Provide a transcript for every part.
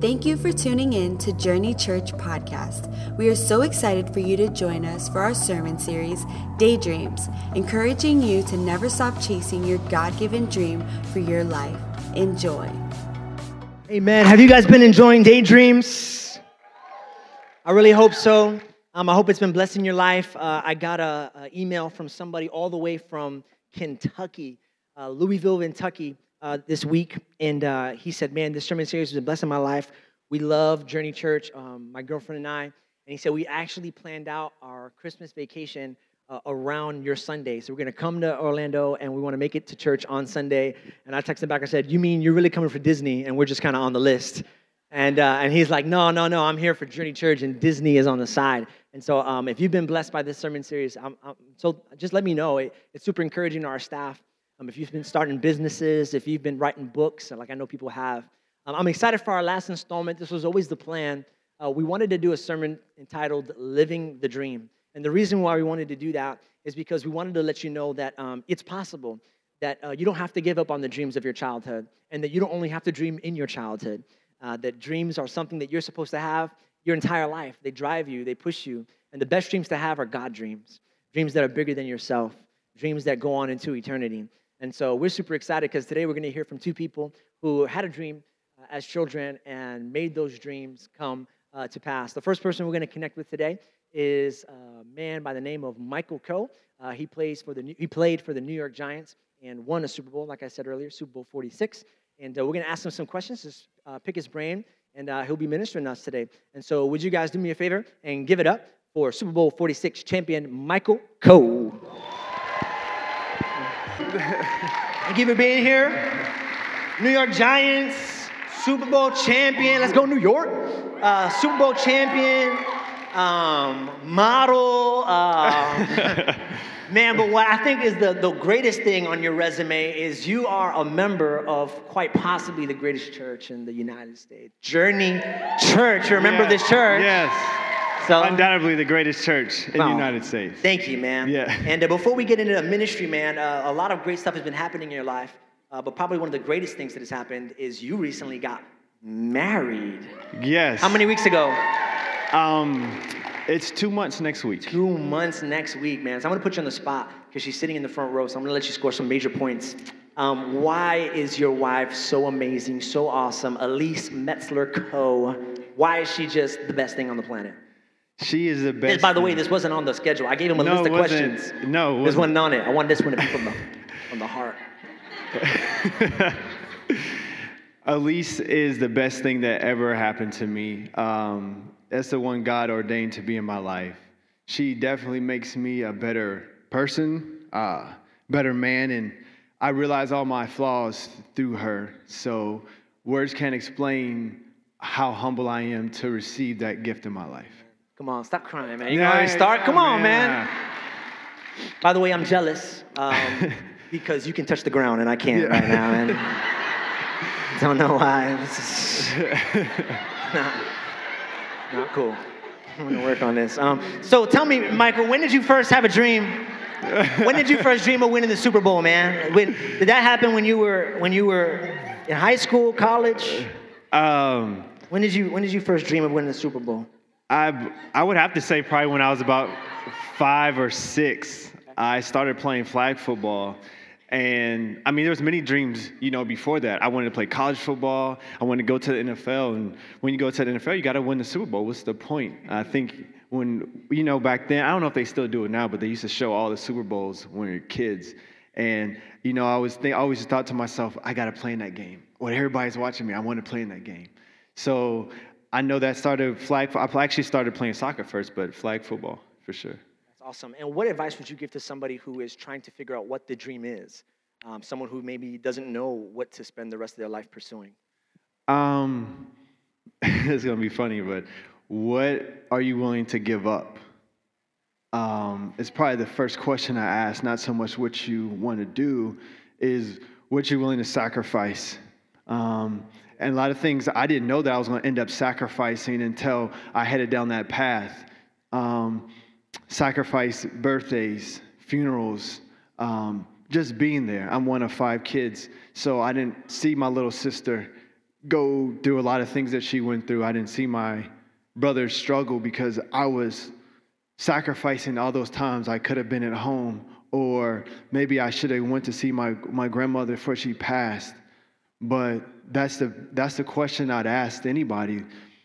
Thank you for tuning in to Journey Church Podcast. We are so excited for you to join us for our sermon series, Daydreams, encouraging you to never stop chasing your God-given dream for your life. Enjoy. Amen. Have you guys been enjoying Daydreams? I really hope so. I hope it's been blessing your life. I got an email from somebody all the way from Kentucky, Louisville, Kentucky, this week, and he said, man, this sermon series has been blessing my life. We love Journey Church, my girlfriend and I, and he said, we actually planned out our Christmas vacation around your Sunday, so we're going to come to Orlando, and we want to make it to church on Sunday. And I texted him back, I said, you mean you're really coming for Disney, and we're just kind of on the list? And he's like, no, I'm here for Journey Church, and Disney is on the side. And so if you've been blessed by this sermon series, so just let me know. It's super encouraging to our staff. If you've been starting businesses, if you've been writing books, like I know people have. I'm excited for our last installment. This was always the plan. We wanted to do a sermon entitled Living the Dream. And the reason why we wanted to do that is because we wanted to let you know that it's possible that you don't have to give up on the dreams of your childhood, and that you don't only have to dream in your childhood, that dreams are something that you're supposed to have your entire life. They drive you. They push you. And the best dreams to have are God dreams, dreams that are bigger than yourself, dreams that go on into eternity. And so we're super excited because today we're going to hear from two people who had a dream as children and made those dreams come to pass. The first person we're going to connect with today is a man by the name of Michael Coe. He played for the New York Giants and won a Super Bowl, like I said earlier, Super Bowl 46. And we're going to ask him some questions, just pick his brain, and he'll be ministering to us today. And so would you guys do me a favor and give it up for Super Bowl 46 champion Michael Coe. Thank you for being here. New York Giants, Super Bowl champion. Let's go New York. Super Bowl champion, model. Man, but what I think is the greatest thing on your resume is you are a member of quite possibly the greatest church in the United States, Journey Church. You remember this church? Yes. So, undoubtedly the greatest church in the United States. Thank you, man. Yeah. And before we get into the ministry, man, a lot of great stuff has been happening in your life, but probably one of the greatest things that has happened is you recently got married. Yes. How many weeks ago? It's 2 months next week. 2 months next week, man. So I'm going to put you on the spot because she's sitting in the front row, so I'm going to let you score some major points. Why is your wife so amazing, so awesome, Elise Metzler Coe? Why is she just the best thing on the planet? She is the best. And by the way, this wasn't on the schedule. I gave him a list of questions. No, it wasn't. This wasn't on it. I wanted this one to be from the heart. Elise is the best thing that ever happened to me. That's the one God ordained to be in my life. She definitely makes me a better person, better man, and I realize all my flaws through her. So words can't explain how humble I am to receive that gift in my life. Come on, stop crying, man. You can already start. Come on, man. By the way, I'm jealous because you can touch the ground and I can't right now, man. I don't know why. This is not cool. I'm going to work on this. So tell me, Michael, when did you first have a dream? When did you first dream of winning the Super Bowl, man? Did that happen when you were in high school, college? When did you first dream of winning the Super Bowl? I would have to say probably when I was about 5 or 6, I started playing flag football. And, I mean, there was many dreams, before that. I wanted to play college football. I wanted to go to the NFL. And when you go to the NFL, you got to win the Super Bowl. What's the point? I think when, back then, I don't know if they still do it now, but they used to show all the Super Bowls when you're kids. And, I always thought to myself, I got to play in that game. When everybody's watching me, I want to play in that game. So I know that I actually started playing soccer first, but flag football for sure. That's awesome. And what advice would you give to somebody who is trying to figure out what the dream is? Someone who maybe doesn't know what to spend the rest of their life pursuing. It's going to be funny, but what are you willing to give up? It's probably the first question I ask, not so much what you want to do, is what you're willing to sacrifice. And a lot of things I didn't know that I was going to end up sacrificing until I headed down that path. Sacrifice birthdays, funerals, just being there. I'm one of 5 kids, so I didn't see my little sister go through a lot of things that she went through. I didn't see my brother struggle because I was sacrificing all those times I could have been at home, or maybe I should have went to see my grandmother before she passed. But that's the question I'd ask anybody.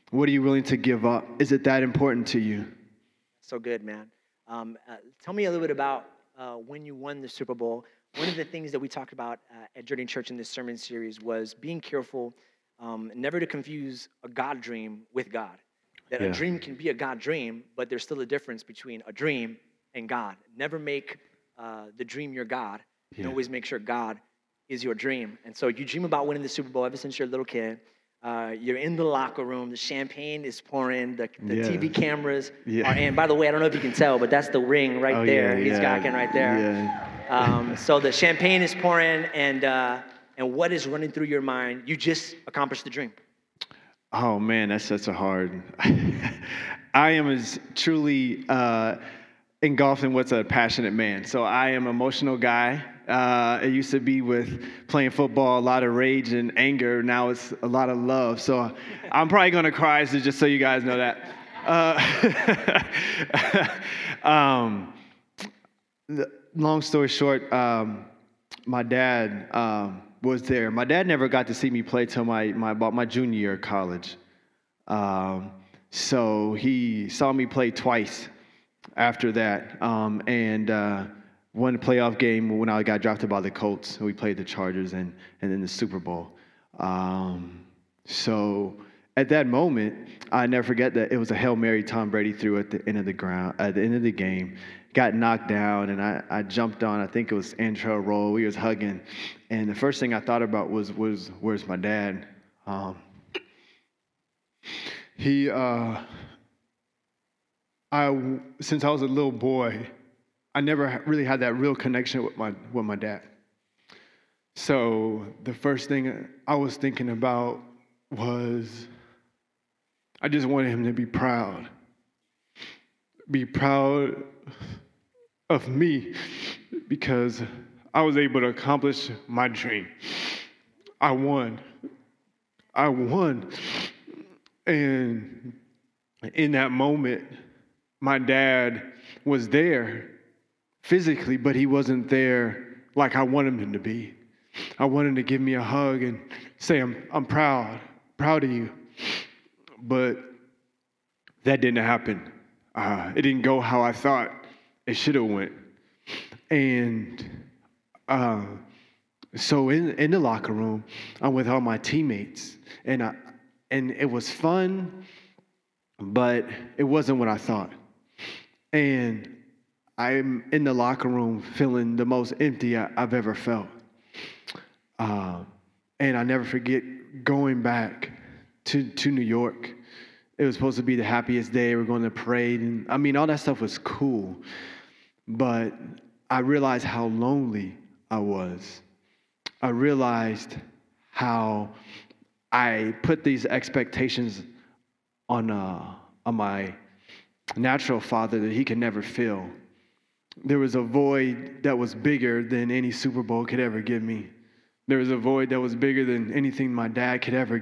What are you willing to give up? Is it that important to you? So good, man. Tell me a little bit about when you won the Super Bowl. One of the things that we talked about at Journey Church in this sermon series was being careful never to confuse a God dream with God. That a dream can be a God dream, but there's still a difference between a dream and God. Never make the dream your God, and always make sure God is your dream. And so you dream about winning the Super Bowl ever since you're a little kid. You're in the locker room, the champagne is pouring, the TV cameras are in. By the way, I don't know if you can tell, but that's the ring right there. He's gawking right there. So the champagne is pouring, and what is running through your mind? You just accomplished the dream. Oh, man, that's such a hard... I am as truly engulfed in what's a passionate man. So I am an emotional guy. It used to be with playing football, a lot of rage and anger. Now it's a lot of love. So I'm probably going to cry, so just so you guys know that. Long story short, my dad was there. My dad never got to see me play till about my junior year of college. So he saw me play twice after that. One playoff game when I got drafted by the Colts, and we played the Chargers and then the Super Bowl. So at that moment, I never forget that it was a Hail Mary Tom Brady threw at the end of the game, got knocked down, and I jumped on, I think it was Antroine Roll, we was hugging, and the first thing I thought about was where's my dad? Since I was a little boy, I never really had that real connection with my dad. So the first thing I was thinking about was I just wanted him to be proud of me because I was able to accomplish my dream. I won. And in that moment, my dad was there physically, but he wasn't there like I wanted him to be. I wanted him to give me a hug and say, I'm proud of you. But that didn't happen. It didn't go how I thought it should have went. And so in the locker room, I'm with all my teammates. And it was fun, but it wasn't what I thought. And I'm in the locker room feeling the most empty I've ever felt. And I never forget going back to New York. It was supposed to be the happiest day. We're going to parade. And I mean, all that stuff was cool. But I realized how lonely I was. I realized how I put these expectations on my natural father that he could never fill. There was a void that was bigger than any Super Bowl could ever give me. There was a void that was bigger than anything my dad could ever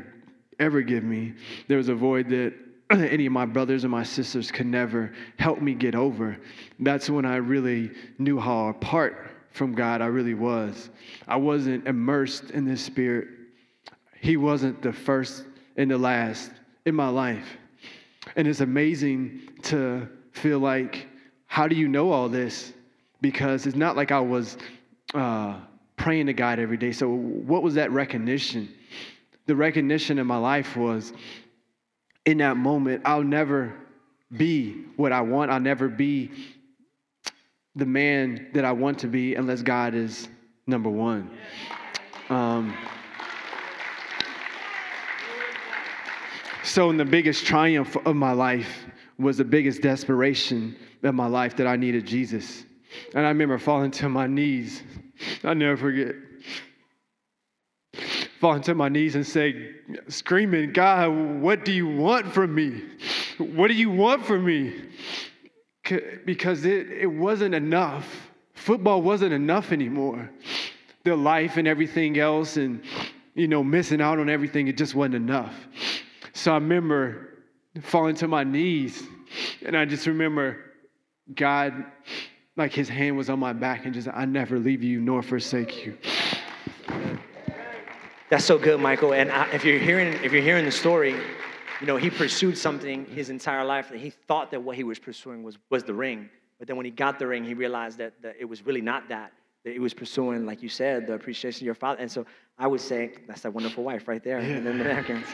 give me. There was a void that any of my brothers and my sisters could never help me get over. That's when I really knew how apart from God I really was. I wasn't immersed in this spirit. He wasn't the first and the last in my life. And it's amazing to feel like, how do you know all this? Because it's not like I was praying to God every day. So what was that recognition? The recognition in my life was, in that moment, I'll never be what I want. I'll never be the man that I want to be unless God is number one. So in the biggest triumph of my life was the biggest desperation of my life that I needed Jesus. And I remember falling to my knees. I'll never forget. Falling to my knees and screaming, God, what do you want from me? What do you want from me? Because it wasn't enough. Football wasn't enough anymore. The life and everything else and you know, missing out on everything. It just wasn't enough. So I remember falling to my knees, and I just remember God, like his hand was on my back and just, I never leave you nor forsake you. That's so good, Michael. And if you're hearing the story, you know, he pursued something his entire life that he thought that what he was pursuing was the ring. But then when he got the ring, he realized that it was really not that. That he was pursuing, like you said, the appreciation of your father. And so I would say, that's that wonderful wife right there. Yeah. And then the napkins.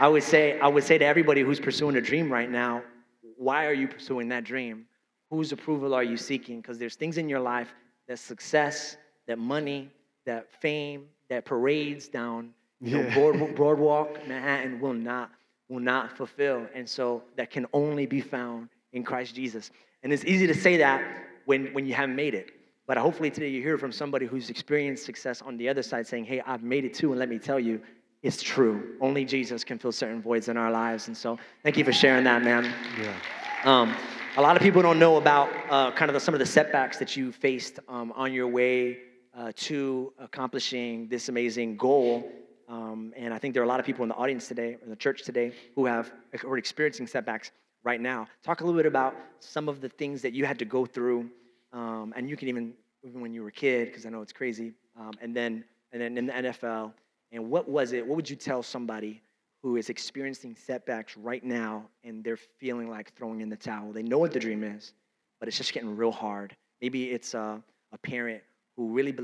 I would say to everybody who's pursuing a dream right now, why are you pursuing that dream? Whose approval are you seeking? Because there's things in your life that success, that money, that fame, that parades down, Boardwalk, Manhattan will not fulfill. And so that can only be found in Christ Jesus. And it's easy to say that when you haven't made it. But hopefully today you hear from somebody who's experienced success on the other side saying, hey, I've made it too, and let me tell you, it's true. Only Jesus can fill certain voids in our lives. And so thank you for sharing that, man. Yeah. A lot of people don't know about some of the setbacks that you faced on your way to accomplishing this amazing goal. And I think there are a lot of people in the audience today, or in the church today, who are experiencing setbacks right now. Talk a little bit about some of the things that you had to go through. And you can even when you were a kid, because I know it's crazy. And then in the NFL. And what was it? What would you tell somebody who is experiencing setbacks right now and they're feeling like throwing in the towel? They know what the dream is, but it's just getting real hard. Maybe it's a parent who really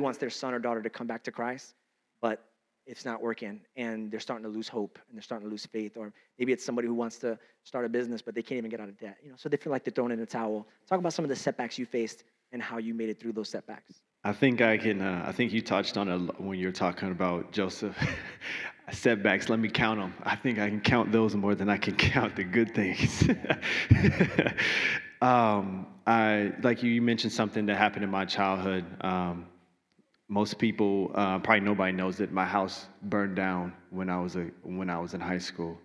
wants their son or daughter to come back to Christ, but it's not working, and they're starting to lose hope, and they're starting to lose faith. Or maybe it's somebody who wants to start a business, but they can't even get out of debt. You know, so they feel like they're throwing in the towel. Talk about some of the setbacks you faced and how you made it through those setbacks. I think I can. I think you touched on it when you were talking about Joseph. Setbacks. Let me count them. I think I can count those more than I can count the good things. You mentioned something that happened in my childhood. Most people, probably nobody knows it. My house burned down when I was in high school.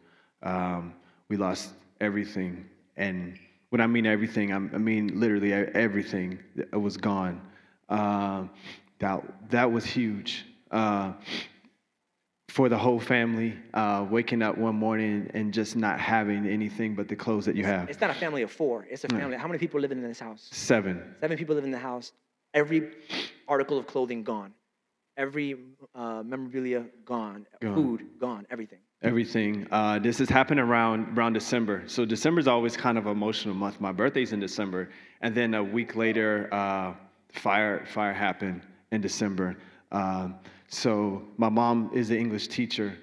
We lost everything, and when I mean everything, I mean literally everything. It was gone. That was huge for the whole family. Waking up one morning and just not having anything but the clothes that you have. It's not a family of four. It's a family. How many people live in this house? Seven. Seven people live in the house. Every article of clothing gone. Every memorabilia gone. Food gone. Everything. Everything. This has happened around December. So December's always kind of an emotional month. My birthday's in December, and then a week later. Fire happened in December. So my mom is an English teacher.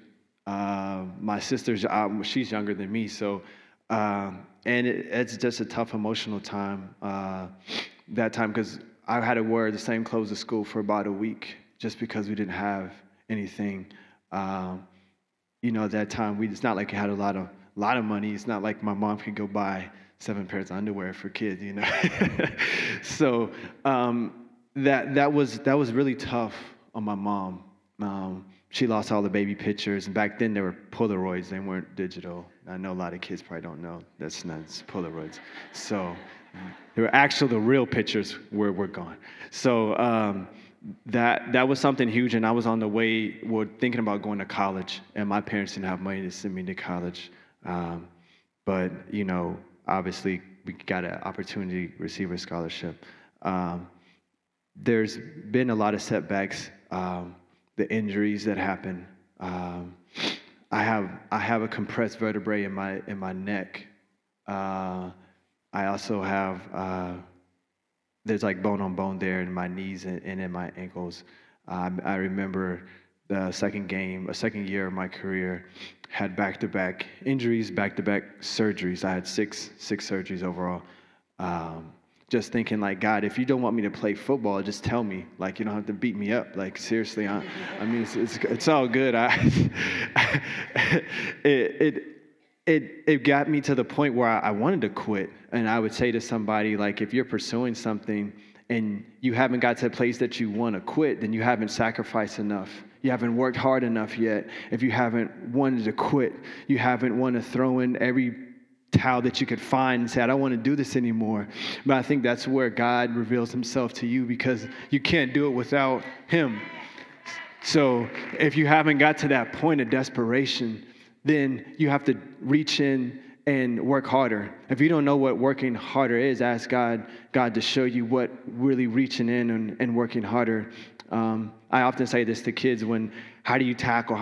My sister's she's younger than me. So and it's just a tough emotional time that time because I had to wear the same clothes to school for about a week just because we didn't have anything. At that time it's not like I had a lot of money. It's not like my mom could go buy 7 pairs of underwear for kids, you know. So that was really tough on my mom. She lost all the baby pictures, and back then they were Polaroids. They weren't digital. I know a lot of kids probably don't know that's Polaroids. So they were actually the real pictures were gone. So that was something huge, and I was on the way, thinking about going to college, and my parents didn't have money to send me to college. But you know. Obviously, we got an opportunity to receive a scholarship. There's been a lot of setbacks, the injuries that happen. I have a compressed vertebrae in my neck. I also have there's like bone on bone there in my knees and in my ankles. I remember the second year of my career, had back-to-back injuries, back-to-back surgeries. I had six surgeries overall. Just thinking, like, God, if you don't want me to play football, just tell me. Like, you don't have to beat me up. Like, seriously, it's all good. It got me to the point where I wanted to quit. And I would say to somebody, like, if you're pursuing something and you haven't got to a place that you want to quit, then you haven't sacrificed enough. You haven't worked hard enough yet. If you haven't wanted to quit, you haven't wanted to throw in every towel that you could find and say, I don't want to do this anymore. But I think that's where God reveals himself to you because you can't do it without him. So if you haven't got to that point of desperation, then you have to reach in and work harder. If you don't know what working harder is, ask God to show you what really reaching in and working harder. I often say this to kids when, how do you tackle?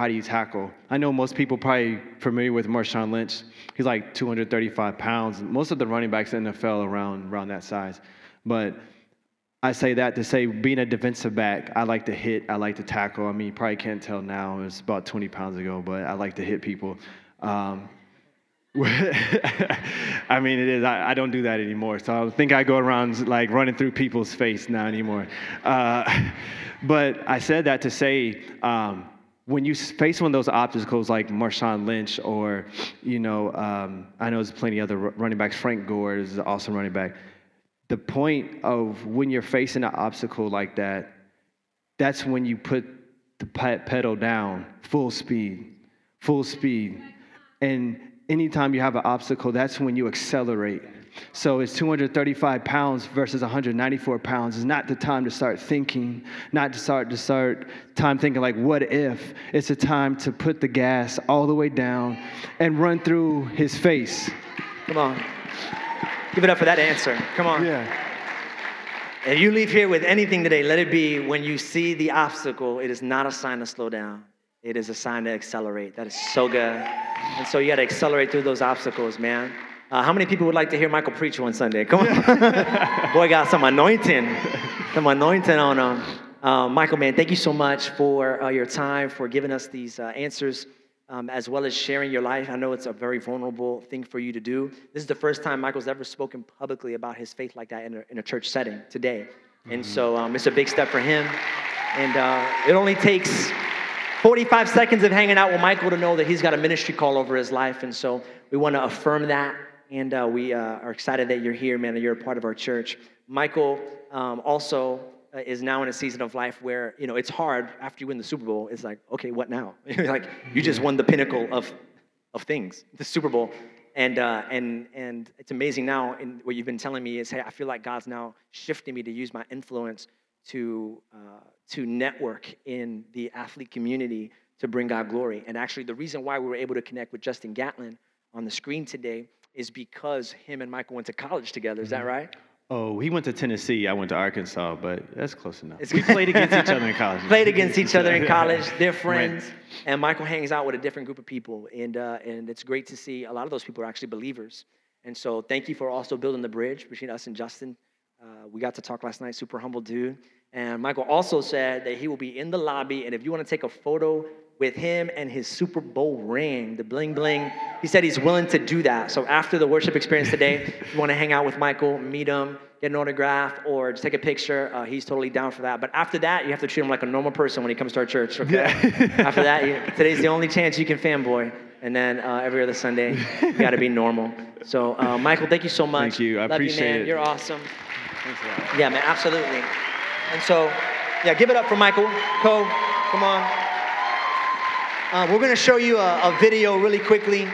I know most people probably familiar with Marshawn Lynch. He's like 235 pounds. Most of the running backs in the NFL around that size. But I say that to say, being a defensive back, I like to hit, I like to tackle. I mean, you probably can't tell now, it's about 20 pounds ago, but I like to hit people. I mean, it is. I don't do that anymore. So I think I go around like running through people's face now anymore. But I said that to say, when you face one of those obstacles like Marshawn Lynch or, I know there's plenty of other running backs. Frank Gore is an awesome running back. The point of when you're facing an obstacle like that, that's when you put the pedal down, full speed. And anytime you have an obstacle, that's when you accelerate. So it's 235 pounds versus 194 pounds. It's not the time to start thinking, not to start thinking like, what if? It's a time to put the gas all the way down and run through his face. Come on. Give it up for that answer. Come on. Yeah. If you leave here with anything today, let it be when you see the obstacle, it is not a sign to slow down. It is a sign to accelerate. That is so good. And so you got to accelerate through those obstacles, man. How many people would like to hear Michael preach one Sunday? Come on. Boy, got some anointing on him. Michael, man, thank you so much for your time, for giving us these answers, as well as sharing your life. I know it's a very vulnerable thing for you to do. This is the first time Michael's ever spoken publicly about his faith like that in a church setting today. And so it's a big step for him. And it only takes 45 seconds of hanging out with Michael to know that he's got a ministry call over his life. And so we want to affirm that. And we are excited that you're here, man, and you're a part of our church. Michael also is now in a season of life where, it's hard after you win the Super Bowl. It's like, okay, what now? Like, you just won the pinnacle of things, the Super Bowl. And it's amazing now. And what you've been telling me is, hey, I feel like God's now shifting me to use my influence to network in the athlete community to bring God glory. And actually, the reason why we were able to connect with Justin Gatlin on the screen today is because him and Michael went to college together. Is that right? Oh, he went to Tennessee. I went to Arkansas, but that's close enough. We played against each other in college. They're friends. Right. And Michael hangs out with a different group of people. And it's great to see a lot of those people are actually believers. And so thank you for also building the bridge between us and Justin. We got to talk last night, super humble dude. And Michael also said that he will be in the lobby, and if you want to take a photo with him and his Super Bowl ring, the bling bling, he said he's willing to do that. So after the worship experience today, if you want to hang out with Michael, meet him, get an autograph, or just take a picture, he's totally down for that. But after that, you have to treat him like a normal person when he comes to our church, okay? Yeah. After that, today's the only chance you can fanboy. And then every other Sunday, you got to be normal. So, Michael, thank you so much. Thank you. I appreciate it. Love you, man. You're awesome. Thanks a lot. Yeah, man, absolutely. And so, yeah, give it up for Michael Coe. Come on. We're going to show you a video really quickly.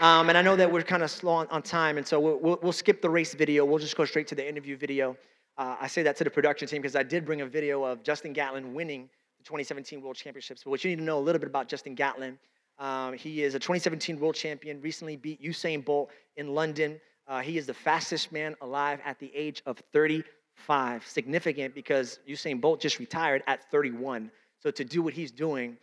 And I know that we're kind of slow on time. And so we'll skip the race video. We'll just go straight to the interview video. I say that to the production team because I did bring a video of Justin Gatlin winning the 2017 World Championships. But what you need to know a little bit about Justin Gatlin, he is a 2017 world champion, recently beat Usain Bolt in London. He is the fastest man alive at the age of 35. Significant because Usain Bolt just retired at 31. So to do what he's doing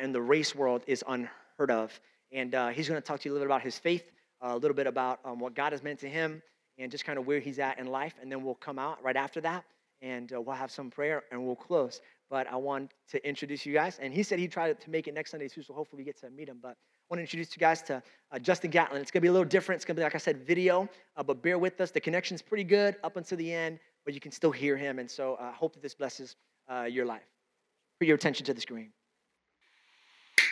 in the race world is unheard of. And he's going to talk to you a little bit about his faith, a little bit about what God has meant to him, and just kind of where he's at in life. And then we'll come out right after that, and we'll have some prayer, and we'll close. But I want to introduce you guys. And he said he tried to make it next Sunday, too, so hopefully we get to meet him. But I want to introduce you guys to Justin Gatlin. It's going to be a little different. It's going to be, like I said, video. But bear with us. The connection's pretty good up until the end, but you can still hear him. And so I hope that this blesses your life. Put your attention to the screen.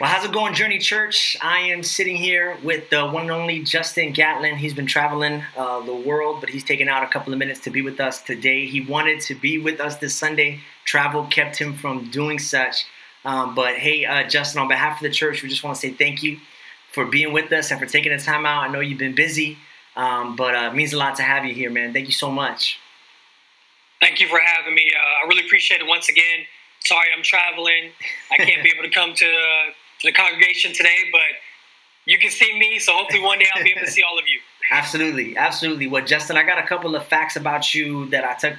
Well, how's it going, Journey Church? I am sitting here with the one and only Justin Gatlin. He's been traveling the world, but he's taken out a couple of minutes to be with us today. He wanted to be with us this Sunday. Travel kept him from doing such. But hey, Justin, on behalf of the church, we just want to say thank you for being with us and for taking the time out. I know you've been busy, but it means a lot to have you here, man. Thank you so much. Thank you for having me. I really appreciate it once again. sorry, I'm traveling. I can't be able to come to the congregation today, but you can see me, so hopefully one day I'll be able to see all of you. Absolutely, absolutely. Well, Justin, I got a couple of facts about you that I took.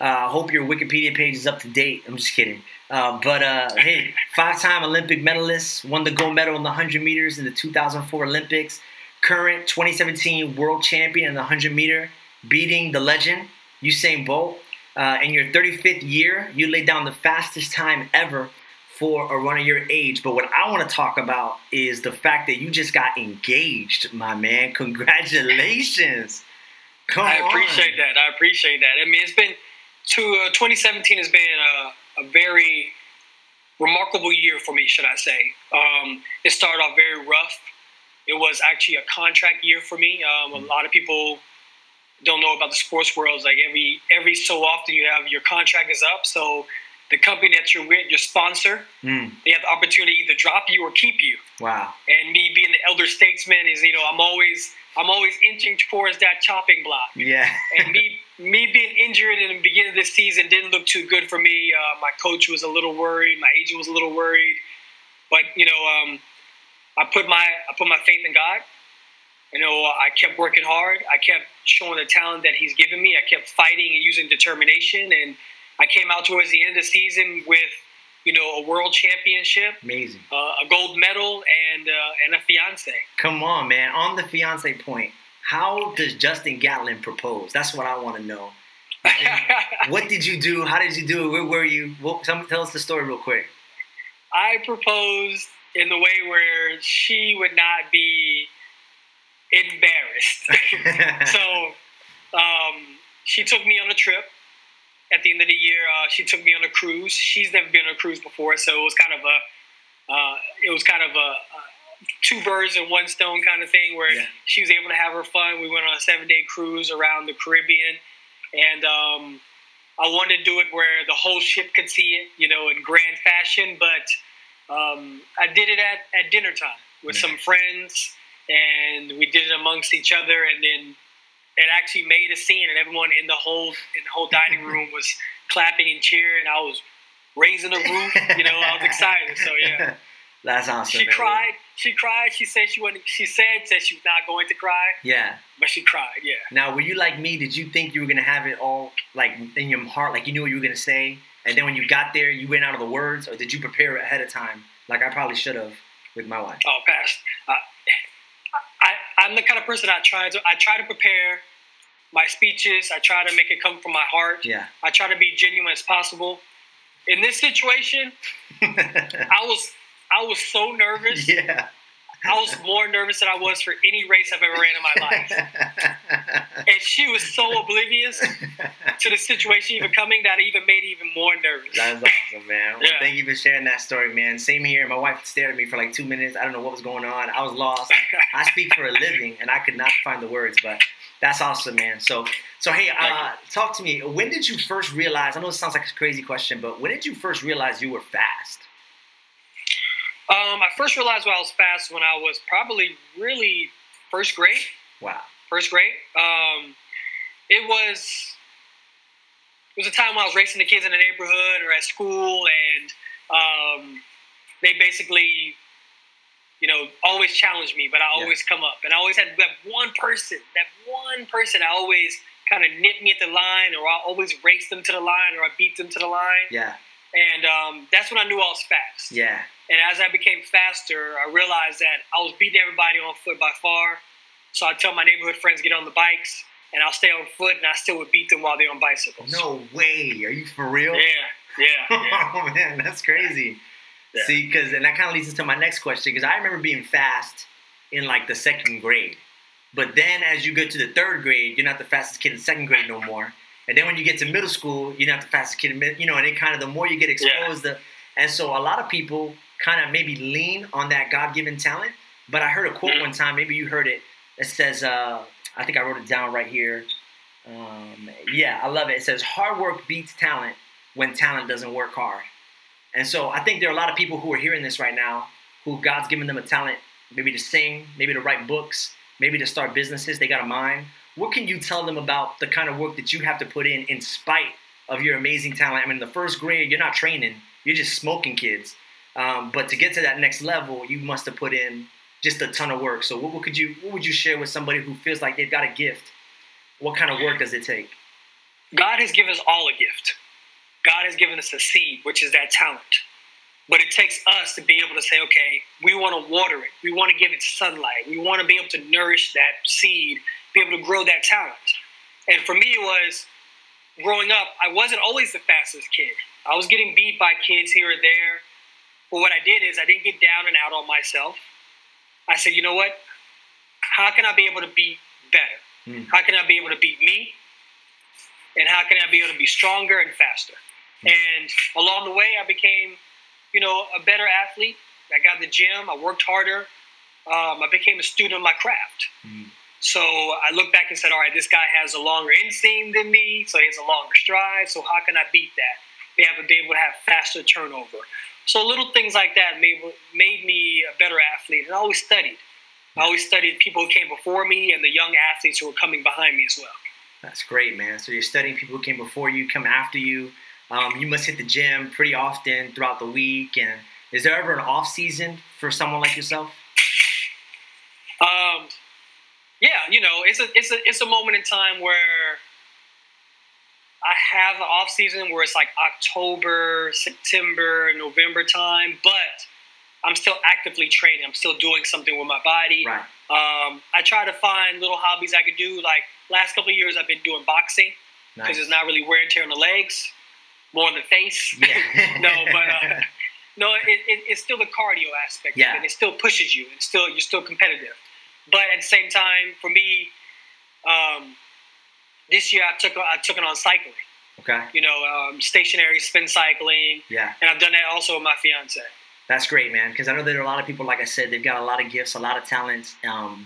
Hope your Wikipedia page is up to date. I'm just kidding. Hey, five-time Olympic medalist, won the gold medal in the 100 meters in the 2004 Olympics, current 2017 world champion in the 100 meter, beating the legend Usain Bolt. In your 35th year, you laid down the fastest time ever for a runner your age. But what I want to talk about is the fact that you just got engaged, my man. Congratulations. I appreciate that. I mean, it's been 2017 has been a very remarkable year for me, should I say. It started off very rough. It was actually a contract year for me. A lot of people don't know about the sports world. Like every so often you have your contract is up. So the company that you're with, your sponsor, they have the opportunity to either drop you or keep you. Wow. And me being the elder statesman is, you know, I'm always inching towards that chopping block. Yeah. And me being injured in the beginning of this season didn't look too good for me. My coach was a little worried. My agent was a little worried. But, you know, I put my faith in God. You know, I kept working hard. I kept showing the talent that he's given me. I kept fighting and using determination. And I came out towards the end of the season with, you know, a world championship. Amazing. A gold medal and a fiancé. Come on, man. On the fiancé point, how does Justin Gatlin propose? That's what I want to know. What did you do? How did you do it? Where were you? Tell us the story real quick. I proposed in the way where she would not be embarrassed. So she took me on a trip. At the end of the year, she took me on a cruise. She's never been on a cruise before, so it was kind of a two birds and one stone kind of thing where she was able to have her fun. We went on a 7-day cruise around the Caribbean, and I wanted to do it where the whole ship could see it, you know, in grand fashion. But I did it at dinner time with some friends, and we did it amongst each other, and then it actually made a scene, and everyone in the whole dining room was clapping and cheering. I was raising the roof, you know. I was excited, so yeah. That's awesome. She cried. She cried. She said she wasn't. She said she was not going to cry. Yeah, but she cried. Yeah. Now, were you like me? Did you think you were gonna have it all like in your heart, like you knew what you were gonna say, and then when you got there, you ran out of the words, or did you prepare ahead of time, like I probably should have with my wife? Oh, past. I'm the kind of person I try to prepare my speeches. I try to make it come from my heart. Yeah. I try to be genuine as possible. In this situation, I was so nervous. Yeah. I was more nervous than I was for any race I've ever ran in my life. And she was so oblivious to the situation even coming that it even made it even more nervous. That's awesome, man. Well, thank you for sharing that story, man. Same here. My wife stared at me for like 2 minutes. I don't know what was going on. I was lost. I speak for a living, and I could not find the words, but that's awesome, man. So hey, talk to me. When did you first realize, I know it sounds like a crazy question, but when did you first realize you were fast? I first realized I was fast when I was probably really first grade. Wow. First grade. It was a time when I was racing the kids in the neighborhood or at school, and they basically, you know, always challenged me, but I always come up. And I always had that one person I always kind of nipped me at the line, or I always raced them to the line, or I beat them to the line. Yeah. And that's when I knew I was fast. Yeah. And as I became faster, I realized that I was beating everybody on foot by far. So I'd tell my neighborhood friends, get on the bikes, and I'll stay on foot, and I still would beat them while they're on bicycles. No way. Are you for real? Yeah. Oh, man, that's crazy. Yeah. See, and that kind of leads us to my next question, because I remember being fast in, like, the second grade. But then as you go to the third grade, you're not the fastest kid in second grade no more. And then when you get to middle school, you're not the fastest kid in middle, you know, and it kind of, the more you get exposed, and so a lot of people kind of maybe lean on that God-given talent. But I heard a quote one time, maybe you heard it. It says, I think I wrote it down right here. I love it. It says, hard work beats talent when talent doesn't work hard. And so I think there are a lot of people who are hearing this right now who God's given them a talent, maybe to sing, maybe to write books, maybe to start businesses. They got a mind. What can you tell them about the kind of work that you have to put in spite of your amazing talent. I mean, in the first grade, you're not training. You're just smoking kids. But to get to that next level, you must have put in just a ton of work. So what would you share with somebody who feels like they've got a gift? What kind of work does it take? God has given us all a gift. God has given us a seed, which is that talent. But it takes us to be able to say, okay, we want to water it. We want to give it sunlight. We want to be able to nourish that seed, be able to grow that talent. And for me, it was growing up, I wasn't always the fastest kid. I was getting beat by kids here or there. But what I did is I didn't get down and out on myself. I said, you know what? How can I be able to be better? How can I be able to beat me? And how can I be able to be stronger and faster? And along the way, I became, a better athlete. I got in the gym. I worked harder. I became a student of my craft. So I looked back and said, all right, this guy has a longer inseam than me, so he has a longer stride. So how can I beat that? They have to be able to have faster turnover. So little things like that made me a better athlete. And I always studied. I always studied people who came before me and the young athletes who were coming behind me as well. That's great, man. So you're studying people who came before you, come after you. You must hit the gym pretty often throughout the week. And is there ever an off season for someone like yourself? It's a moment in time where I have an off season where it's like October, September, November time, but I'm still actively training. I'm still doing something with my body. Right. I try to find little hobbies I could do. Like last couple of years, I've been doing boxing because it's not really wear and tear on the legs, more on the face. Yeah. It's still the cardio aspect. Yeah. Of it. It still pushes you. It's still, you're still competitive. But at the same time, for me, this year I took it on cycling. Okay. Stationary spin cycling. Yeah. And I've done that also with my fiance. That's great, man, because I know that there are a lot of people, like I said, they've got a lot of gifts, a lot of talents,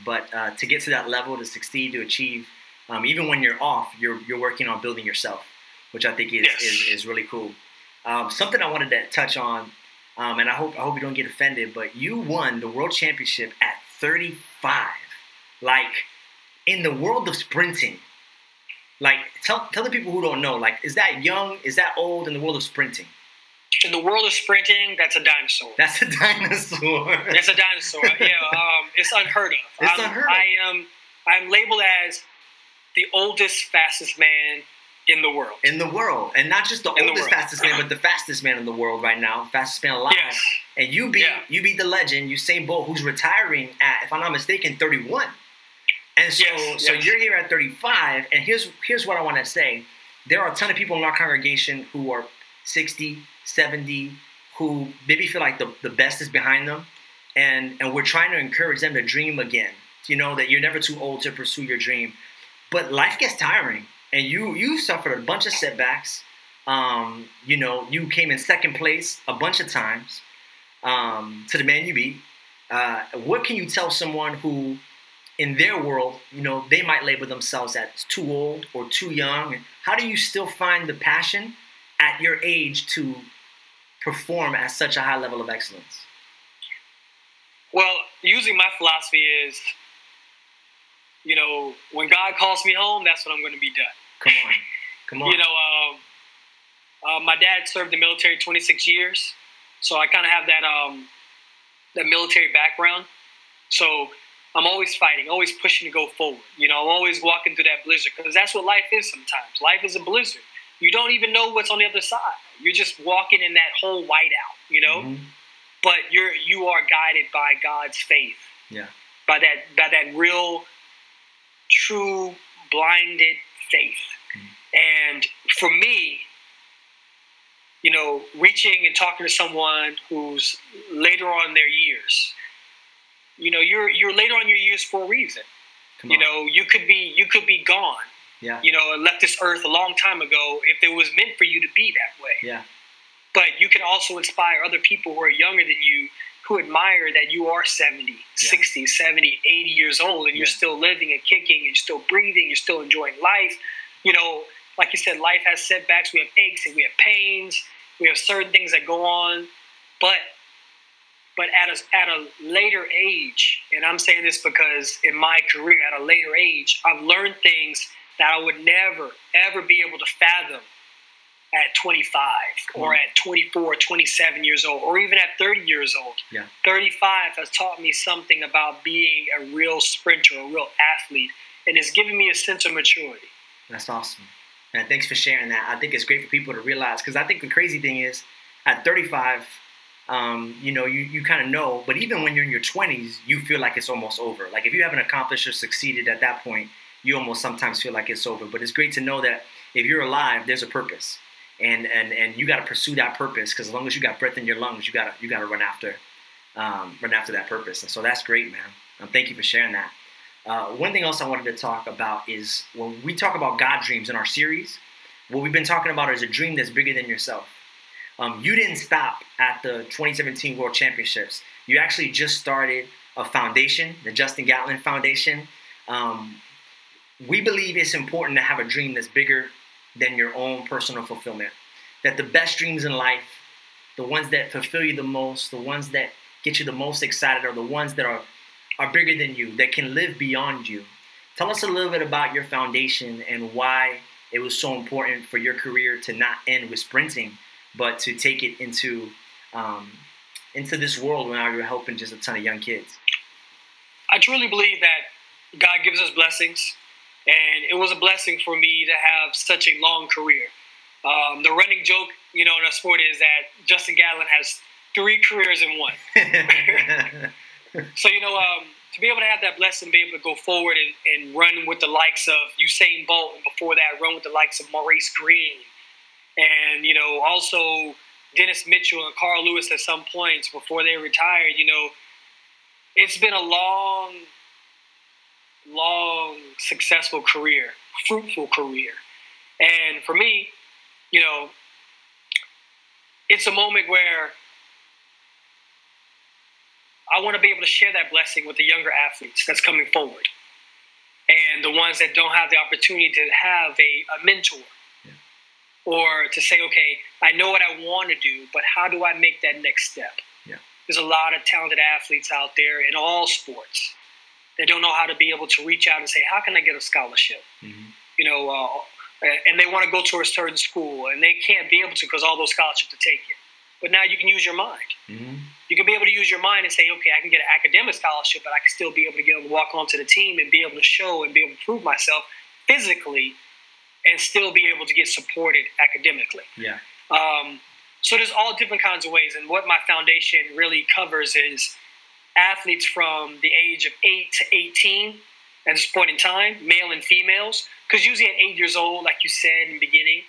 but to get to that level, to succeed, to achieve, even when you're off, you're working on building yourself, which I think is really cool. Something I wanted to touch on, and I hope you don't get offended, but you won the world championship at 35, like in the world of sprinting. Like tell the people who don't know, like is that young, is that old in the world of sprinting? In the world of sprinting, that's a dinosaur. Yeah, it's unheard of. I'm labeled as the oldest, fastest man in the world. And not just the oldest, fastest man, but the fastest man in the world right now, fastest man alive. Yes. And you beat the legend, Usain Bolt, who's retiring at, if I'm not mistaken, 31. And so, so you're here at 35. And here's what I want to say: there are a ton of people in our congregation who are 60. 70, who maybe feel like the best is behind them, and we're trying to encourage them to dream again, that you're never too old to pursue your dream. But life gets tiring, and you've suffered a bunch of setbacks. You came in second place a bunch of times to the man you beat. What can you tell someone who, in their world, they might label themselves as too old or too young? How do you still find the passion at your age to perform at such a high level of excellence? Well, usually my philosophy is, when God calls me home, that's when I'm going to be done. Come on. My dad served the military 26 years, so I kind of have that military background. So I'm always fighting, always pushing to go forward. I'm always walking through that blizzard because that's what life is sometimes. Life is a blizzard. You don't even know what's on the other side. You're just walking in that whole whiteout, Mm-hmm. But you are guided by God's faith. Yeah. By that real, true, blinded faith. Mm-hmm. And for me, reaching and talking to someone who's later on in their years, you're later on your years for a reason. You could be gone. Yeah. Left this earth a long time ago if it was meant for you to be that way. Yeah. But you can also inspire other people who are younger than you who admire that you are 70, 60, 70, 80 years old and you're still living and kicking and you're still breathing, you're still enjoying life. Like you said, life has setbacks. We have aches and we have pains. We have certain things that go on. But at a later age, and I'm saying this because in my career at a later age, I've learned things that I would never, ever be able to fathom at 25 or at 24, 27 years old, or even at 30 years old. Yeah. 35 has taught me something about being a real sprinter, a real athlete, and it's given me a sense of maturity. That's awesome. And thanks for sharing that. I think it's great for people to realize, because I think the crazy thing is at 35, you kind of know, but even when you're in your 20s, you feel like it's almost over. Like if you haven't accomplished or succeeded at that point, you almost sometimes feel like it's over. But it's great to know that if you're alive, there's a purpose, and you got to pursue that purpose, because as long as you got breath in your lungs, you got to run after that purpose. And so that's great, man. Thank you for sharing that. One thing else I wanted to talk about is when we talk about God dreams in our series, what we've been talking about is a dream that's bigger than yourself. You didn't stop at the 2017 World Championships. You actually just started a foundation, the Justin Gatlin Foundation. We believe it's important to have a dream that's bigger than your own personal fulfillment. That the best dreams in life, the ones that fulfill you the most, the ones that get you the most excited, are the ones that are bigger than you, that can live beyond you. Tell us a little bit about your foundation and why it was so important for your career to not end with sprinting, but to take it into this world where you're helping just a ton of young kids. I truly believe that God gives us blessings, and it was a blessing for me to have such a long career. The running joke, in our sport is that Justin Gatlin has three careers in one. So, to be able to have that blessing, be able to go forward and run with the likes of Usain Bolt, and before that, run with the likes of Maurice Green. And, also Dennis Mitchell and Carl Lewis at some points before they retired, it's been a long, long, successful career, fruitful career. And for me, it's a moment where I want to be able to share that blessing with the younger athletes that's coming forward and the ones that don't have the opportunity to have a mentor. Yeah. Or to say, okay, I know what I want to do, but how do I make that next step? Yeah. There's a lot of talented athletes out there in all sports that don't know how to be able to reach out and say, how can I get a scholarship? Mm-hmm. And they want to go to a certain school and they can't be able to because all those scholarships are taken. But now you can use your mind. Mm-hmm. You can be able to use your mind and say, okay, I can get an academic scholarship, but I can still be able to get able to walk onto the team and be able to show and be able to prove myself physically and still be able to get supported academically. Yeah. So there's all different kinds of ways. And what my foundation really covers is athletes from the age of 8 to 18 at this point in time, male and females. Because usually at 8 years old, like you said in the beginning,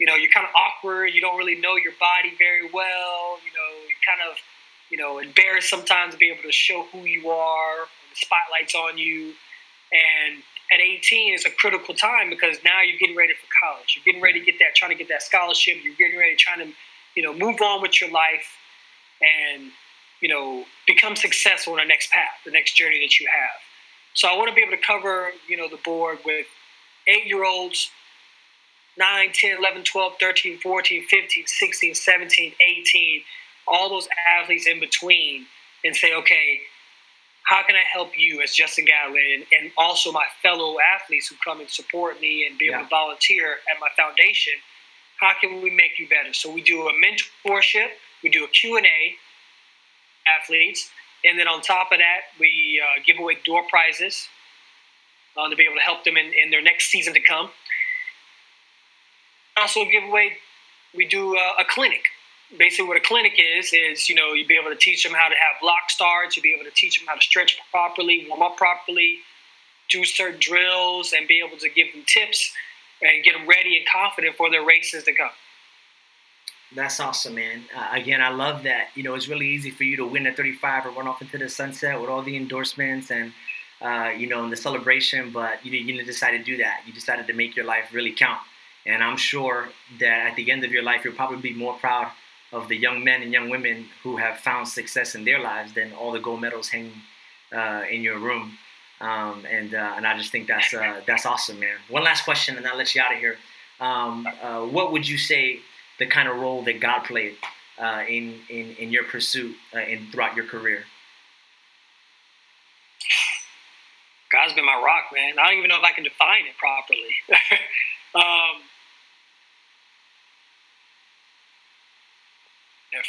you're kind of awkward. You don't really know your body very well. You're kind of embarrassed sometimes to be able to show who you are, the spotlight's on you. And at 18, it's a critical time because now you're getting ready for college. You're getting ready to trying to get that scholarship. You're getting ready, trying to move on with your life and, become successful in the next path, the next journey that you have. So I want to be able to cover, the board with 8-year-olds, 9, 10, 11, 12, 13, 14, 15, 16, 17, 18, all those athletes in between, and say, okay, how can I help you as Justin Gatlin and also my fellow athletes who come and support me and be able to volunteer at my foundation? How can we make you better? So we do a mentorship, we do a Q&A, athletes, and then on top of that, we give away door prizes to be able to help them in their next season to come. Also we do a clinic. Basically what a clinic is, you'd be able to teach them how to have block starts, you'd be able to teach them how to stretch properly, warm up properly, do certain drills, and be able to give them tips and get them ready and confident for their races to come. That's awesome, man. Again, I love that. It's really easy for you to win at 35 or run off into the sunset with all the endorsements and, and the celebration, but you didn't decide to do that. You decided to make your life really count. And I'm sure that at the end of your life, you'll probably be more proud of the young men and young women who have found success in their lives than all the gold medals hanging in your room. And I just think that's awesome, man. One last question, and I'll let you out of here. What would you say the kind of role that God played in your pursuit and throughout your career? God's been my rock, man. I don't even know if I can define it properly.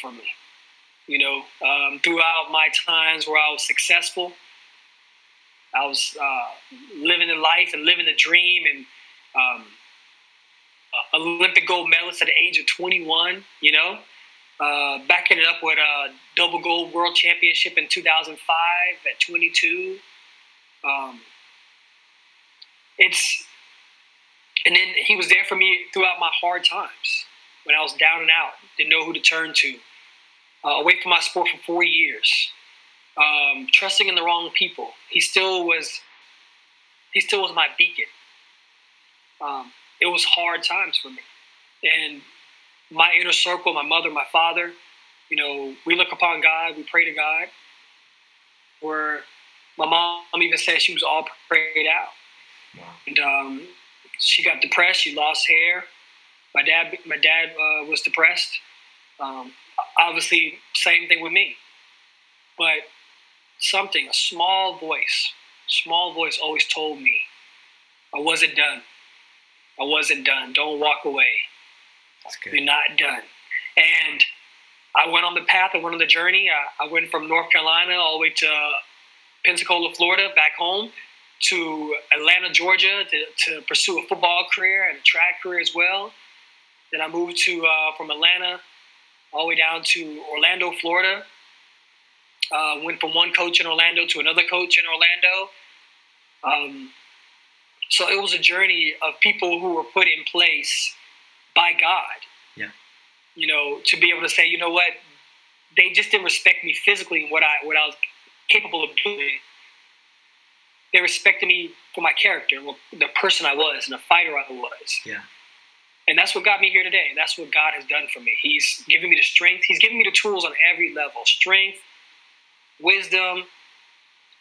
for me. You know, throughout my times where I was successful, I was living the life and living the dream, and Olympic gold medalist at the age of 21, you know, backing it up with a double gold world championship in 2005 at 22. And then he was there for me throughout my hard times when I was down and out, didn't know who to turn to, away from my sport for 4 years, trusting in the wrong people. He still was my beacon. It was hard times for me, and my inner circle, my mother, my father, you know, we look upon God, we pray to God, where my mom even said she was all prayed out. Wow. And she got depressed. She lost hair. My dad was depressed. Obviously, same thing with me. But something, a small voice always told me I wasn't done. Don't walk away. You're not done. And I went on the path. I went on the journey. I went from North Carolina all the way to Pensacola, Florida, back home, to Atlanta, Georgia, to pursue a football career and a track career as well. Then I moved to from Atlanta all the way down to Orlando, Florida. Went from one coach in Orlando to another coach in Orlando. So it was a journey of people who were put in place by God. Yeah. You know, to be able to say, you know what, they just didn't respect me physically and what I was capable of doing. They respected me for my character, the person I was, and the fighter I was. Yeah. And that's what got me here today. That's what God has done for me. He's given me the strength. He's given me the tools on every level: strength, wisdom,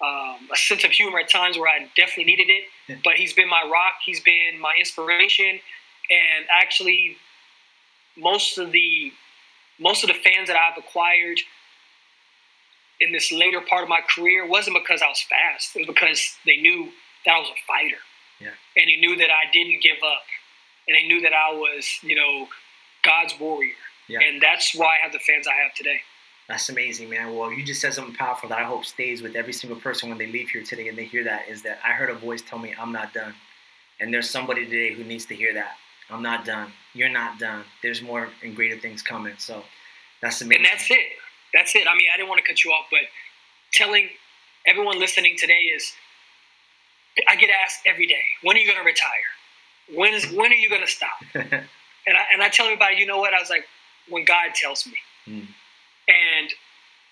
a sense of humor at times where I definitely needed it. Yeah. But He's been my rock. He's been my inspiration. And actually, most of the fans that I've acquired in this later part of my career wasn't because I was fast. It was because they knew that I was a fighter. Yeah. And they knew that I didn't give up. And they knew that I was, you know, God's warrior. Yeah. And that's why I have the fans I have today. That's amazing, man. Well, you just said something powerful that I hope stays with every single person when they leave here today and they hear that, is that I heard a voice tell me I'm not done. And there's somebody today who needs to hear that. I'm not done. You're not done. There's more and greater things coming. So that's amazing. And that's it. That's it. I mean, I didn't want to cut you off, but telling everyone listening today is, I get asked every day, when are you going to retire? When are you going to stop? And I tell everybody, you know what? I was like, when God tells me. Mm. And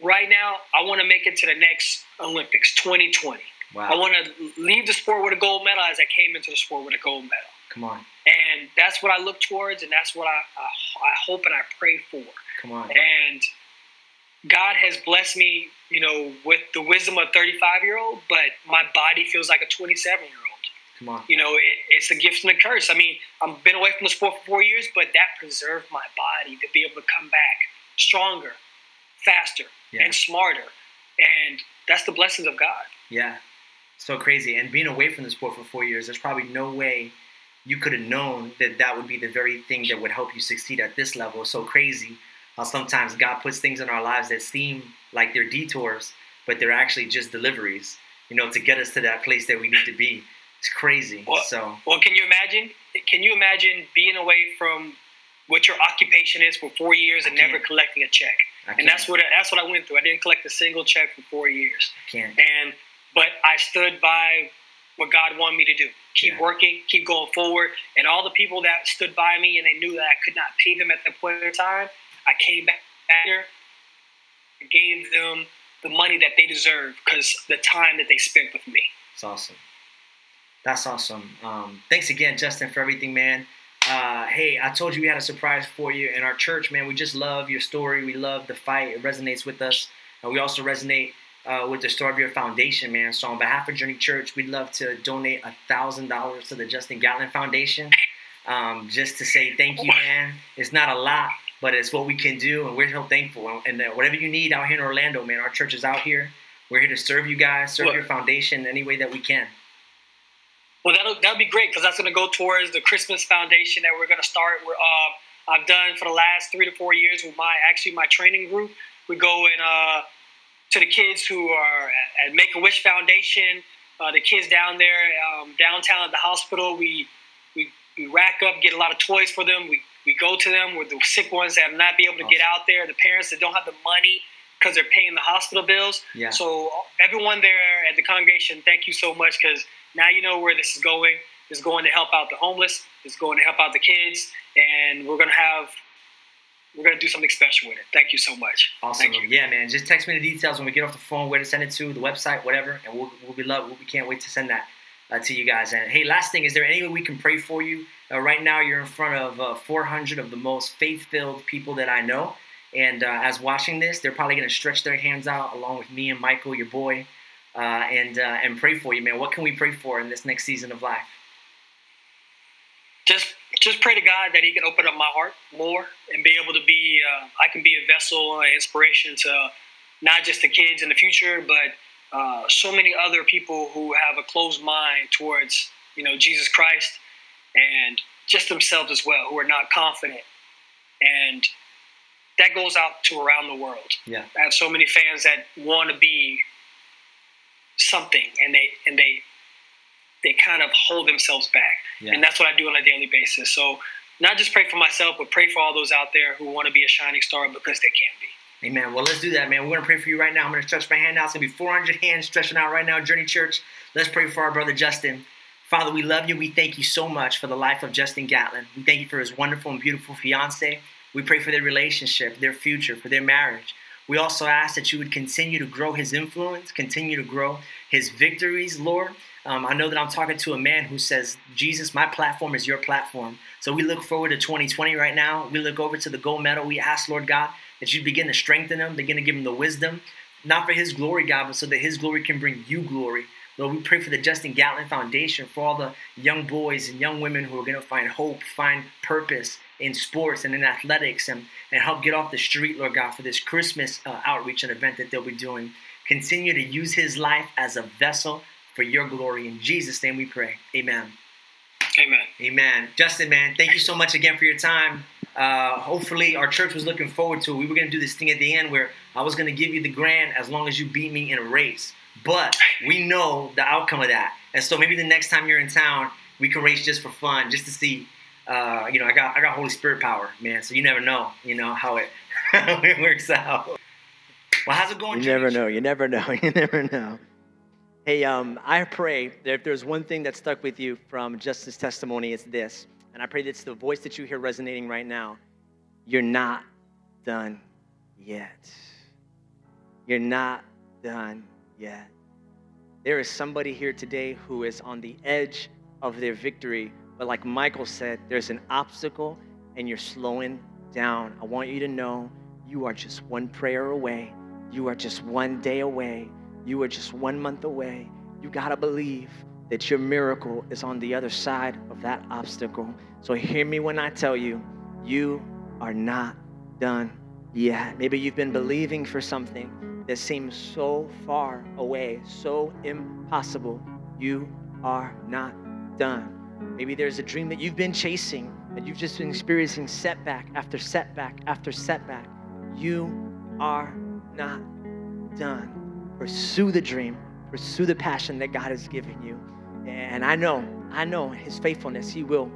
right now, I want to make it to the next Olympics, 2020. Wow. I want to leave the sport with a gold medal as I came into the sport with a gold medal. Come on. And that's what I look towards, and that's what I hope and I pray for. Come on. And God has blessed me, you know, with the wisdom of a 35-year-old, but my body feels like a 27-year-old. Come on. You know, it's a gift and a curse. I mean, I've been away from the sport for 4 years, but that preserved my body to be able to come back stronger, faster, yeah, and smarter. And that's the blessings of God. Yeah. So crazy. And being away from the sport for 4 years, there's probably no way you could have known that that would be the very thing that would help you succeed at this level. So crazy. Sometimes God puts things in our lives that seem like they're detours, but they're actually just deliveries, you know, to get us to that place that we need to be. It's crazy. Well, can you imagine? Can you imagine being away from what your occupation is for 4 years and never collecting a check? And that's what I went through. I didn't collect a single check for 4 years. But I stood by what God wanted me to do. Keep working, keep going forward. And all the people that stood by me and they knew that I could not pay them at that point in time, I came back here and gave them the money that they deserved because the time that they spent with me. It's awesome. That's awesome. Thanks again, Justin, for everything, man. Hey, I told you we had a surprise for you in our church, man. We just love your story. We love the fight. It resonates with us. And we also resonate with the story of your foundation, man. So on behalf of Journey Church, we'd love to donate $1,000 to the Justin Gatlin Foundation just to say thank you, man. It's not a lot, but it's what we can do, and we're so thankful. And whatever you need out here in Orlando, man, our church is out here. We're here to serve you guys, serve your foundation any way that we can. Well, that'll be great because that's going to go towards the Christmas foundation that we're going to start. We're I've done for the last 3 to 4 years with my training group. We go in to the kids who are at Make a Wish Foundation, the kids down there downtown at the hospital. We rack up, get a lot of toys for them. We go to them with the sick ones that have not been able to get out there, the parents that don't have the money because they're paying the hospital bills. Yeah. So everyone there at the congregation, thank you so much, because now you know where this is going. It's going to help out the homeless. It's going to help out the kids. And we're going to do something special with it. Thank you so much. Awesome. Thank you. Yeah, man. Just text me the details when we get off the phone, where to send it to, the website, whatever. And we can't wait to send that to you guys. And hey, last thing, is there any way we can pray for you? Right now you're in front of 400 of the most faith-filled people that I know. And as watching this, they're probably going to stretch their hands out along with me and Michael, your boy, and pray for you, man. What can we pray for in this next season of life? Just pray to God that he can open up my heart more and be able to be, I can be a vessel, inspiration to not just the kids in the future, but so many other people who have a closed mind towards, Jesus Christ, and just themselves as well, who are not confident. And that goes out to around the world. Yeah. I have so many fans that want to be something, and they kind of hold themselves back. Yeah. And that's what I do on a daily basis. So not just pray for myself, but pray for all those out there who want to be a shining star because they can be. Amen. Well, let's do that, man. We're going to pray for you right now. I'm going to stretch my hand out. It's going to be 400 hands stretching out right now, Journey Church. Let's pray for our brother Justin. Father, we love you. We thank you so much for the life of Justin Gatlin. We thank you for his wonderful and beautiful fiance. We pray for their relationship, their future, for their marriage. We also ask that you would continue to grow his influence, continue to grow his victories, Lord. I know that I'm talking to a man who says, Jesus, my platform is your platform. So we look forward to 2020 right now. We look over to the gold medal. We ask, Lord God, that you begin to strengthen him, begin to give him the wisdom, not for his glory, God, but so that his glory can bring you glory. Lord, we pray for the Justin Gatlin Foundation, for all the young boys and young women who are going to find hope, find purpose in sports and in athletics, and help get off the street, Lord God, for this Christmas outreach and event that they'll be doing. Continue to use his life as a vessel for your glory. In Jesus' name we pray. Amen. Amen. Amen. Justin, man, thank you so much again for your time. Hopefully our church was looking forward to it. We were going to do this thing at the end where I was going to give you the grand as long as you beat me in a race. But we know the outcome of that. And so maybe the next time you're in town, we can race just for fun, just to see. I got Holy Spirit power, man. So you never know, how it works out. Well, how's it going, Jimmy? You never know. Hey, I pray that if there's one thing that stuck with you from Justin's testimony, it's this. And I pray that it's the voice that you hear resonating right now. You're not done yet. You're not done yet. There is somebody here today who is on the edge of their victory. But like Michael said, there's an obstacle and you're slowing down. I want you to know you are just one prayer away. You are just one day away. You are just 1 month away. You got to believe that your miracle is on the other side of that obstacle. So hear me when I tell you, you are not done yet. Maybe you've been believing for something that seems so far away, so impossible. You are not done. Maybe there's a dream that you've been chasing, that you've just been experiencing setback after setback after setback. You are not done. Pursue the dream. Pursue the passion that God has given you. And I know his faithfulness, he will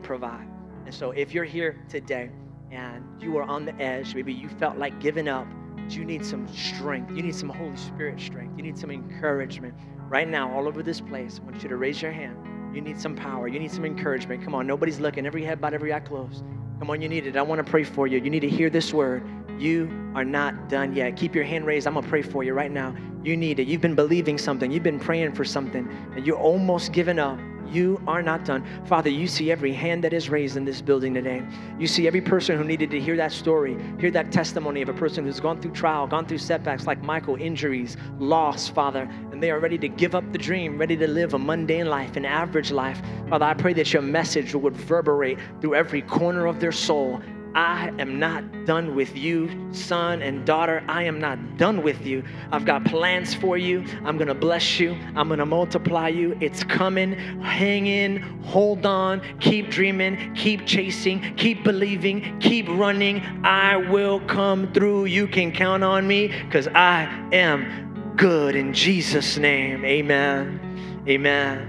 provide. And so if you're here today and you are on the edge, maybe you felt like giving up, but you need some strength. You need some Holy Spirit strength. You need some encouragement. Right now, all over this place, I want you to raise your hand. You need some power. You need some encouragement. Come on, nobody's looking. Every head bowed, every eye closed. Come on, you need it. I want to pray for you. You need to hear this word. You are not done yet. Keep your hand raised. I'm going to pray for you right now. You need it. You've been believing something. You've been praying for something, and you're almost giving up. You are not done. Father, you see every hand that is raised in this building today. You see every person who needed to hear that story, hear that testimony of a person who's gone through trial, gone through setbacks like Michael, injuries, loss, Father, and they are ready to give up the dream, ready to live a mundane life, an average life. Father, I pray that your message would reverberate through every corner of their soul, I am not done with you, son and daughter. I am not done with you. I've got plans for you. I'm going to bless you. I'm going to multiply you. It's coming. Hang in. Hold on. Keep dreaming. Keep chasing. Keep believing. Keep running. I will come through. You can count on me because I am good. In Jesus' name, amen. Amen.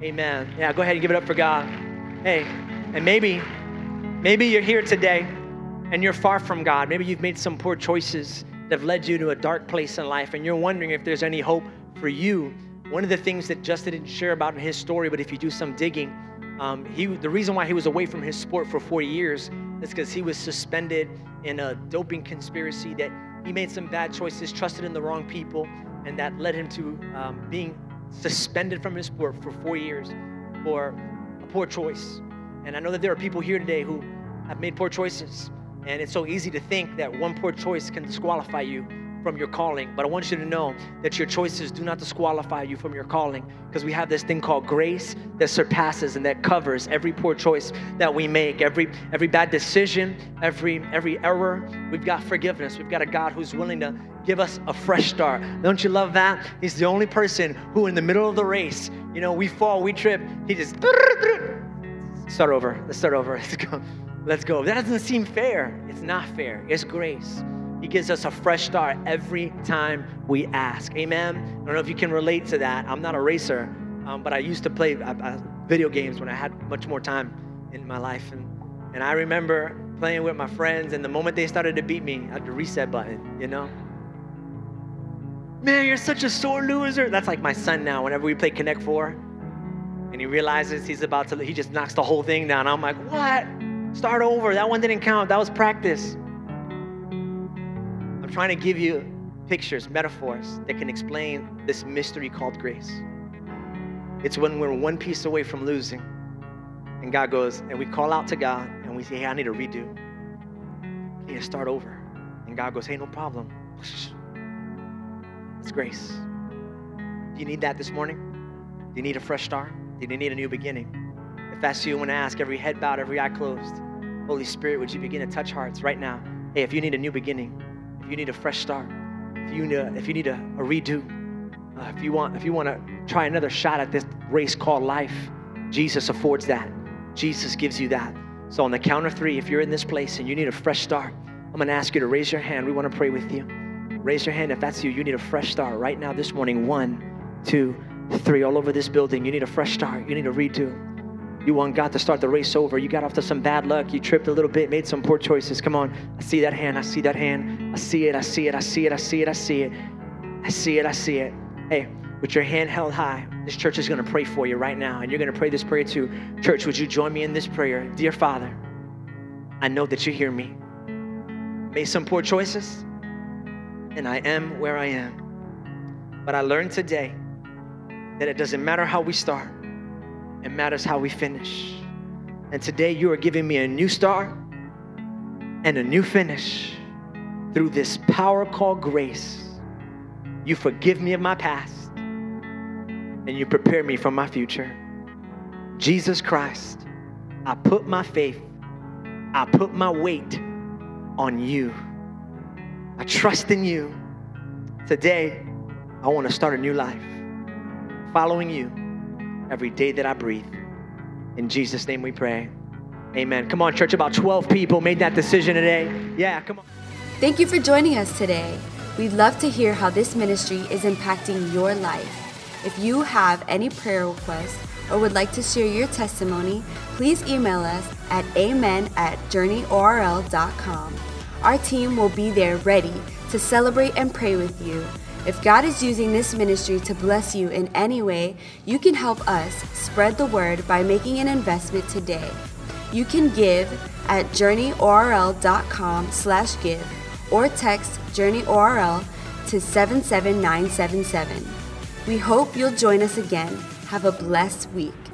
Amen. Yeah, go ahead and give it up for God. Hey, and maybe you're here today and you're far from God. Maybe you've made some poor choices that have led you to a dark place in life, and you're wondering if there's any hope for you. One of the things that Justin didn't share about in his story, but if you do some digging, the reason why he was away from his sport for 40 years is because he was suspended in a doping conspiracy, that he made some bad choices, trusted in the wrong people, and that led him to being suspended from his sport for 4 years for a poor choice. And I know that there are people here today who have made poor choices. And it's so easy to think that one poor choice can disqualify you from your calling. But I want you to know that your choices do not disqualify you from your calling, because we have this thing called grace that surpasses and that covers every poor choice that we make, every bad decision, every error. We've got forgiveness. We've got a God who's willing to give us a fresh start. Don't you love that? He's the only person who, in the middle of the race, you know, we fall, we trip, he just... start over. Let's start over. Let's go. Let's go. That doesn't seem fair. It's not fair. It's grace. He gives us a fresh start every time we ask. Amen. I don't know if you can relate to that. I'm not a racer, but I used to play video games when I had much more time in my life. And I remember playing with my friends, and the moment they started to beat me, I had the reset button, you know? Man, you're such a sore loser. That's like my son now whenever we play Connect 4. And he realizes he just knocks the whole thing down. I'm like, what? Start over. That one didn't count. That was practice. I'm trying to give you pictures, metaphors that can explain this mystery called grace. It's when we're one piece away from losing. And God goes, and we call out to God, and we say, hey, I need a redo. I need to start over. And God goes, hey, no problem. It's grace. Do you need that this morning? Do you need a fresh start? You need a new beginning. If that's you, I want to ask, every head bowed, every eye closed, Holy Spirit, would you begin to touch hearts right now? Hey, if you need a new beginning, if you need a fresh start, if you need a redo, if you want to try another shot at this race called life, Jesus affords that. Jesus gives you that. So on the count of three, if you're in this place and you need a fresh start, I'm going to ask you to raise your hand. We want to pray with you. Raise your hand if that's you. You need a fresh start right now this morning. 1, 2, 3, all over this building. You need a fresh start. You need a redo. You want God to start the race over. You got off to some bad luck. You tripped a little bit, made some poor choices. Come on. I see that hand. I see that hand. I see it. I see it. I see it. I see it. I see it. I see it. I see it. Hey, with your hand held high, this church is going to pray for you right now. And you're going to pray this prayer too. Church, would you join me in this prayer? Dear Father, I know that you hear me. Made some poor choices, and I am where I am. But I learned today that it doesn't matter how we start, it matters how we finish. And today you are giving me a new start and a new finish through this power called grace. You forgive me of my past, and you prepare me for my future. Jesus Christ, I put my faith, I put my weight on you. I trust in you. Today, I want to start a new life, following you every day that I breathe. In Jesus' name we pray. Amen. Come on, church. About 12 people made that decision today. Yeah, come on. Thank you for joining us today. We'd love to hear how this ministry is impacting your life. If you have any prayer requests or would like to share your testimony, please email us at amen@journeyorl.com. Our team will be there ready to celebrate and pray with you. If God is using this ministry to bless you in any way, you can help us spread the word by making an investment today. You can give at journeyorl.com/give or text journeyorl to 77977. We hope you'll join us again. Have a blessed week.